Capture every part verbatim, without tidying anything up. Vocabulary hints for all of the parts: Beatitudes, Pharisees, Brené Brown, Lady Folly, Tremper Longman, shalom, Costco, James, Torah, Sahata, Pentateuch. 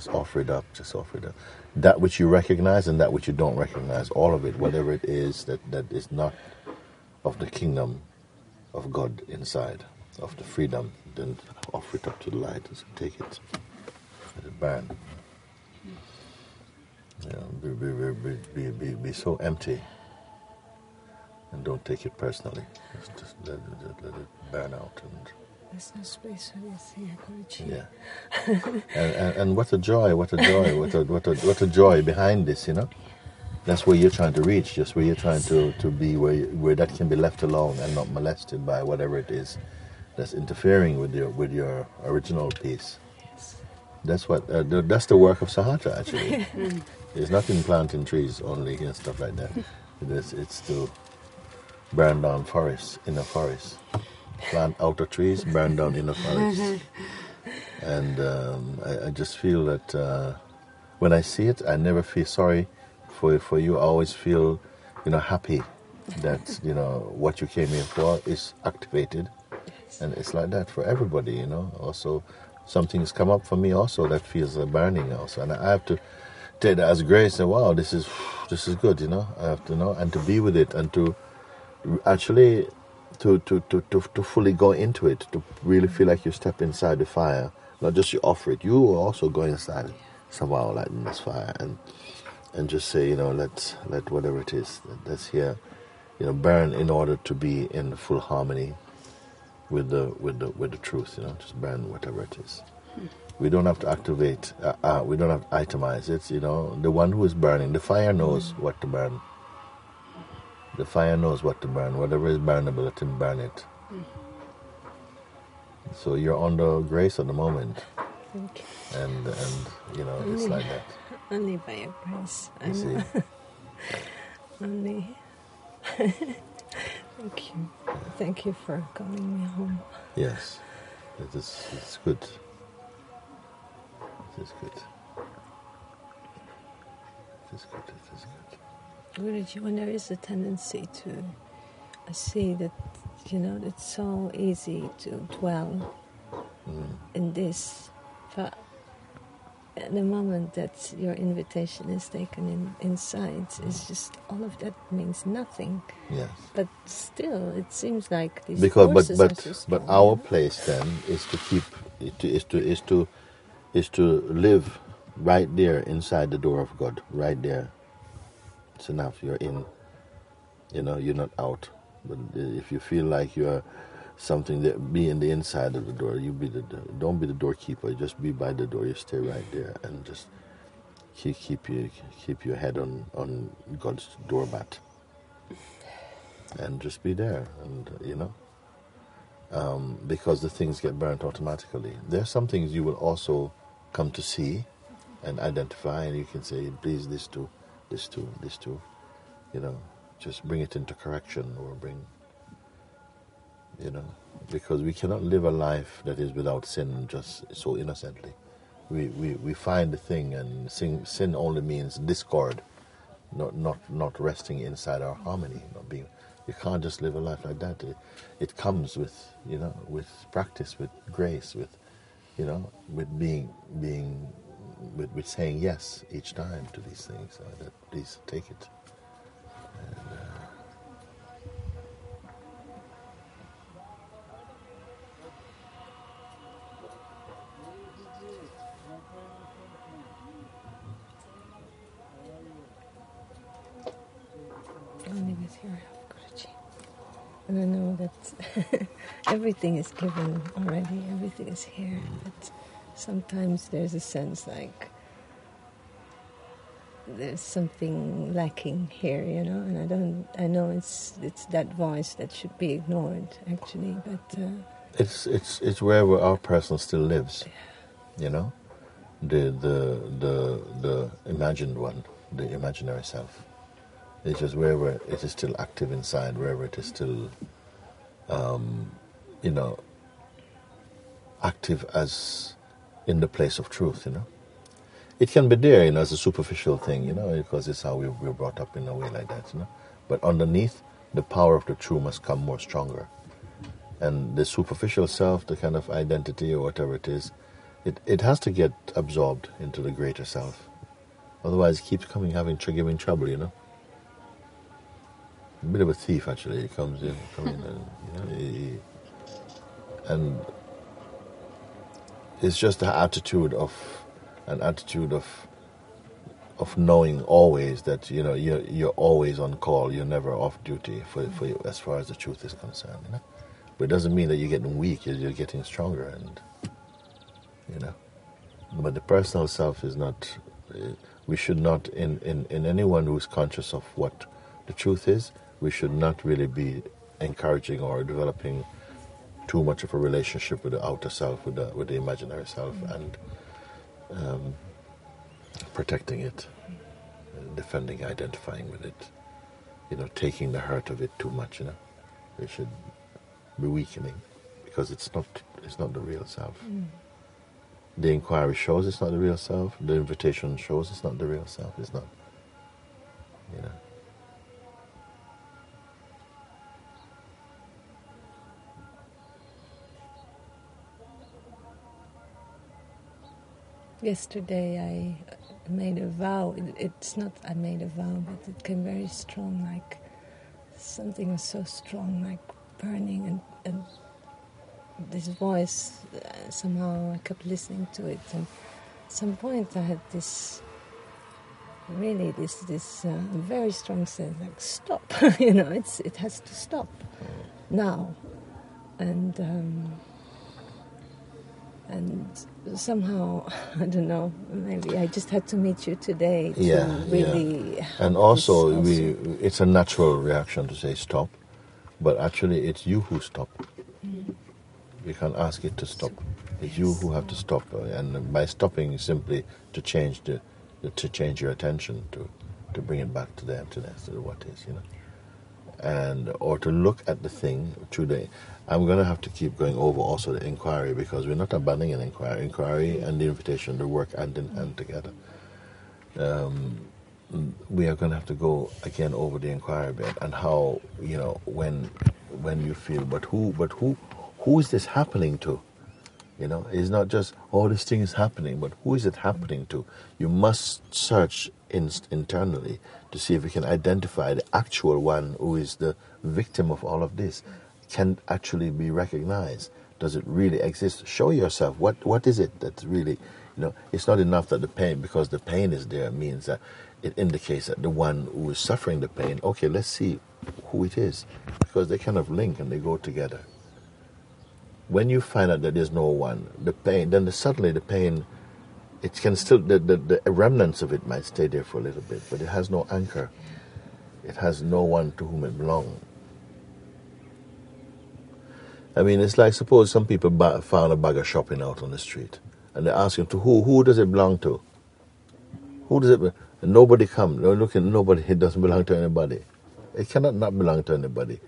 Just offer it up. Just offer it up. That which you recognize and that which you don't recognize, all of it, whatever it is that, that is not of the kingdom of God inside, of the freedom, then offer it up to the light and take it. Let it burn. Yeah, be, be, be, be, be, be so empty. And don't take it personally. Just, just let, let, let it burn out. And there's no space for this here, Guruji. Yeah. and, and, and what a joy, what a joy, what a, what a, what a joy behind this, you know? That's where you're trying to reach, just where you're trying to, to be, where you, where that can be left alone and not molested by whatever it is that's interfering with your with your original piece. Yes. That's what uh, the, that's the work of Sahata, actually. It's not in planting trees only and stuff like that. It is, it's to burn down forests, inner forests. Plant outer trees, burn down inner forests. And um, I, I just feel that uh, when I see it, I never feel sorry for for you. I always feel, you know, happy that, you know, what you came here for is activated. Yes. And it's like that for everybody, you know. Also, something's come up for me also that feels uh, burning also. And I have to take that as grace and wow, this is this is good, you know. I have to know and to be with it and to actually to, to, to, to, to fully go into it, to really feel like you step inside the fire. Not just you offer it, you also go inside somehow like in this fire and and just say, you know, let's let whatever it is that's here, you know, burn in order to be in full harmony with the with the with the truth, you know, just burn whatever it is. Hmm. We don't have to activate, uh, uh, we don't have to itemize it, you know. The one who is burning, the fire knows what to burn. The fire knows what to burn. Whatever is burnable, let him burn it. Mm. So you're under grace at the moment. Thank you. And, and you know, only, it's like that. Only by your grace. You I'm see? Only. Thank you. Yeah. Thank you for calling me home. Yes. It is, it's good. It is good. It is good. It is good. Guruji, when there is a tendency to I see that, you know, it's so easy to dwell mm. in this, but at the moment that your invitation is taken in, inside, mm. it's just all of that means nothing. Yes. But still, it seems like these because forces but but, are so strong, but our place then is to keep is to is to is to live right there inside the door of God, right there. It's enough. You're in. You know, you're not out. But if you feel like you're something, that be in the inside of the door. You be the don't be the doorkeeper. Just be by the door. You stay right there and just keep keep you keep your head on, on God's doormat and just be there. And you know, um, because the things get burnt automatically. There are some things you will also come to see and identify, and you can say, please, this too. This too, this too, you know, just bring it into correction or bring, you know, because we cannot live a life that is without sin just so innocently. We we, we find the thing, and sin, sin only means discord, not not not resting inside our harmony, not being. You can't just live a life like that. It, it comes with, you know, with practice, with grace, with, you know, with being being. With, with saying yes each time to these things, uh, that please take it. And, uh, only with your help, Guruji. And I know that everything is given already, everything is here. But sometimes there's a sense like there's something lacking here, you know, and I don't, I know it's it's that voice that should be ignored, actually, but uh, it's it's it's where our person still lives, you know, the the the the imagined one, the imaginary self. It's just wherever it is still active inside, wherever it is still, um, you know, active as. In the place of truth, you know. It can be there, you know, as a superficial thing, you know, because it's how we were brought up in a way like that, you know. But underneath, the power of the true must come more stronger. And the superficial self, the kind of identity or whatever it is, it, it has to get absorbed into the greater self. Otherwise, it keeps coming, having giving trouble, you know. A bit of a thief, actually. He comes in, come in and, you know, he, he, and it's just the attitude of, an attitude of, of knowing always that, you know, you're, you're always on call, you're never off duty for, for you, as far as the truth is concerned, you know. But it doesn't mean that you're getting weak, you're, you're getting stronger, and, you know. But the personal self is not, we should not, in, in, in anyone who's conscious of what the truth is, we should not really be encouraging or developing too much of a relationship with the outer self, with the, with the imaginary self, and um, protecting it, defending, identifying with it, you know, taking the hurt of it too much. You know, we should be weakening because it's not, it's not the real self. Mm. The inquiry shows it's not the real self. The invitation shows it's not the real self. It's not, you know. Yesterday I made a vow. It's not I made a vow, but it came very strong, like something was so strong, like burning, and, and this voice, uh, somehow I kept listening to it. And at some point I had this, really this this uh, very strong sense, like stop, you know, it's it has to stop now. And... Um, And somehow, I don't know, maybe I just had to meet you today to yeah, really... Yeah. And also, also. We, it's a natural reaction to say stop, but actually it's you who stop. Mm. You can't ask it to stop. It's yes. you who have to stop. And by stopping, simply to change the, to change your attention, to, to bring it back to the emptiness, to what is, you know. And or to look at the thing today. I'm going to have to keep going over also the inquiry, because we're not abandoning an inquiry. Inquiry and the invitation, they work hand in hand together. Um, we are going to have to go again over the inquiry bit and how, you know, when when you feel, but who, but who, who is this happening to? You know, it's not just, oh, this thing is happening, but who is it happening to? You must search in, internally to see if you can identify the actual one who is the victim of all of this. Can actually be recognized. Does it really exist? Show yourself. What what is it that's really, you know, it's not enough that the pain, because the pain is there, means that it indicates that the one who is suffering the pain, okay, let's see who it is, because they kind of link and they go together. When you find out that there's no one, the pain, then the, suddenly the pain, it can still, the, the, the remnants of it might stay there for a little bit, but it has no anchor. It has no one to whom it belongs. I mean, it's like, suppose some people ba- found a bag of shopping out on the street, and they're asking to who? Who does it belong to? Who does it? Be- nobody come. They're looking. Nobody. It doesn't belong to anybody. It cannot not belong to anybody.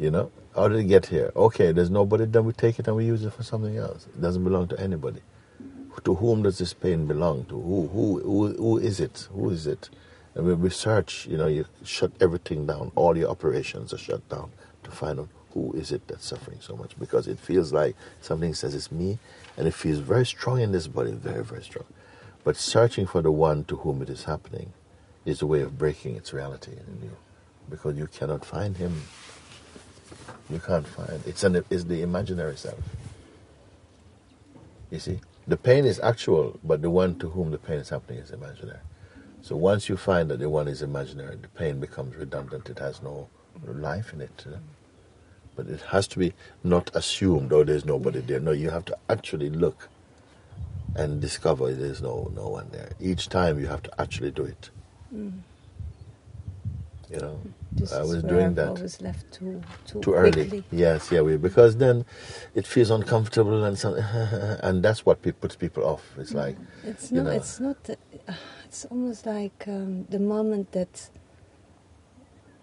You know, how did it get here? Okay, there's nobody. Then we take it and we use it for something else. It doesn't belong to anybody. To whom does this pain belong to? Who? Who? Who, who is it? Who is it? And when we search, you know, you shut everything down. All your operations are shut down to find out. Who is it that's suffering so much? Because it feels like something says it's me, and it feels very strong in this body, very, very strong. But searching for the one to whom it is happening is a way of breaking its reality in you, because you cannot find him. You can't find. It's, an, it's the imaginary self. You see? The pain is actual, but the one to whom the pain is happening is imaginary. So once you find that the one is imaginary, the pain becomes redundant. It has no life in it. You know? But it has to be not assumed, oh, there's nobody there. No, you have to actually look and discover there's no, no one there. Each time you have to actually do it. Mm. You know, this I was doing I've that. Always left too, too, too early. Quickly. Yes, yeah, we, because then it feels uncomfortable and some, and that's what pe- puts people off. It's like it's not. Know, it's not. Uh, it's almost like um, the moment that.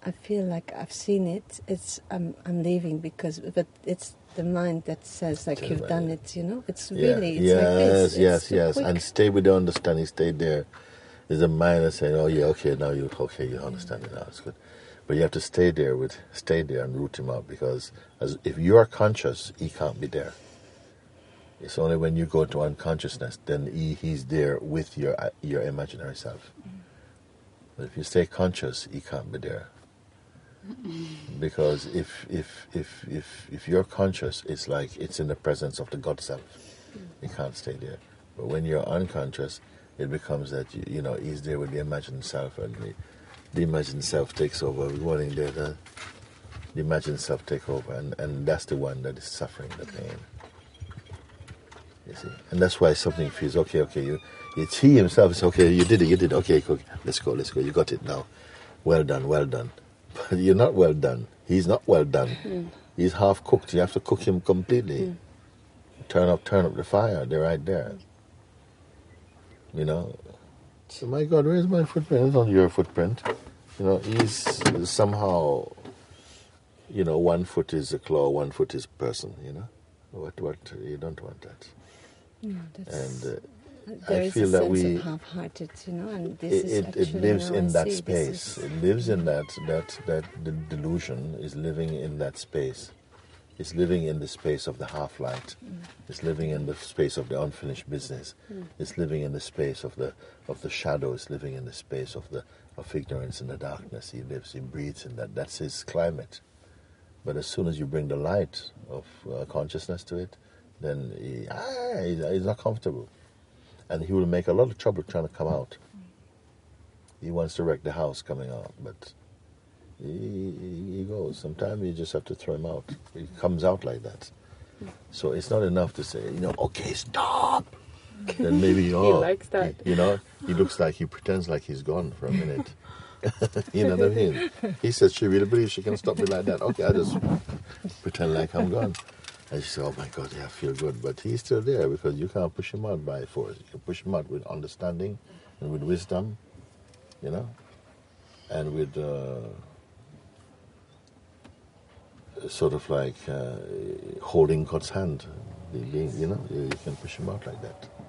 I feel like I've seen it. It's I'm I'm leaving because, but it's the mind that says like you've done it. You know, it's yeah. really it's yes, like this. Yes, it's yes, yes. And stay with the understanding. Stay there. There's a mind that's saying, "Oh yeah, okay, now you okay, you understand it now. It's good." But you have to stay there with stay there and root him out, because as if you are conscious, he can't be there. It's only when you go to unconsciousness, then he, he's there with your your imaginary self. But if you stay conscious, he can't be there. Because if if if if if you're conscious, it's like it's in the presence of the God self. It can't stay there. But when you're unconscious, it becomes that you, you know he's there with the imagined self, and the, the imagined self takes over. We want him there. The, the imagined self take over, and, and that's the one that is suffering the pain. You see, and that's why something feels okay. Okay, you, it's he himself. It's okay. You did it. You did it. Okay, okay. Let's go. Let's go. You got it now. Well done. Well done. But you're not well done. He's not well done. Mm. He's half cooked. You have to cook him completely. Mm. Turn up, turn up the fire. They're right there. You know. So my God, where's my footprint? It's on your footprint. You know, he's somehow. You know, one foot is a claw, one foot is a person. You know, what? What? You don't want that. No, that's. And, uh, There I is feel a that sense we, of half-hearted, you know, and this it, is actually it lives in that space. It lives in that that that the delusion is living in that space. It's living in the space of the half-light. Mm. It's living in the space of the unfinished business. Mm. It's living in the space of the of the shadow. It's living in the space of the of ignorance and the darkness. He lives. He breathes in that. That's his climate. But as soon as you bring the light of uh, consciousness to it, then he, ah, he, he's not comfortable. And he will make a lot of trouble trying to come out. He wants to wreck the house coming out, but he, he, he goes. Sometimes you just have to throw him out. He comes out like that. So it's not enough to say, you know, okay, stop. Then maybe, oh, he likes that. He, you know, he looks like he pretends like he's gone for a minute. You know what I mean? He says she really believes she can stop me like that. Okay, I just pretend like I'm gone. And she said, oh my God, yeah, I feel good. But he's still there because you can't push him out by force. You can push him out with understanding and with wisdom, you know, and with uh, sort of like uh, holding God's hand, you know, you can push him out like that.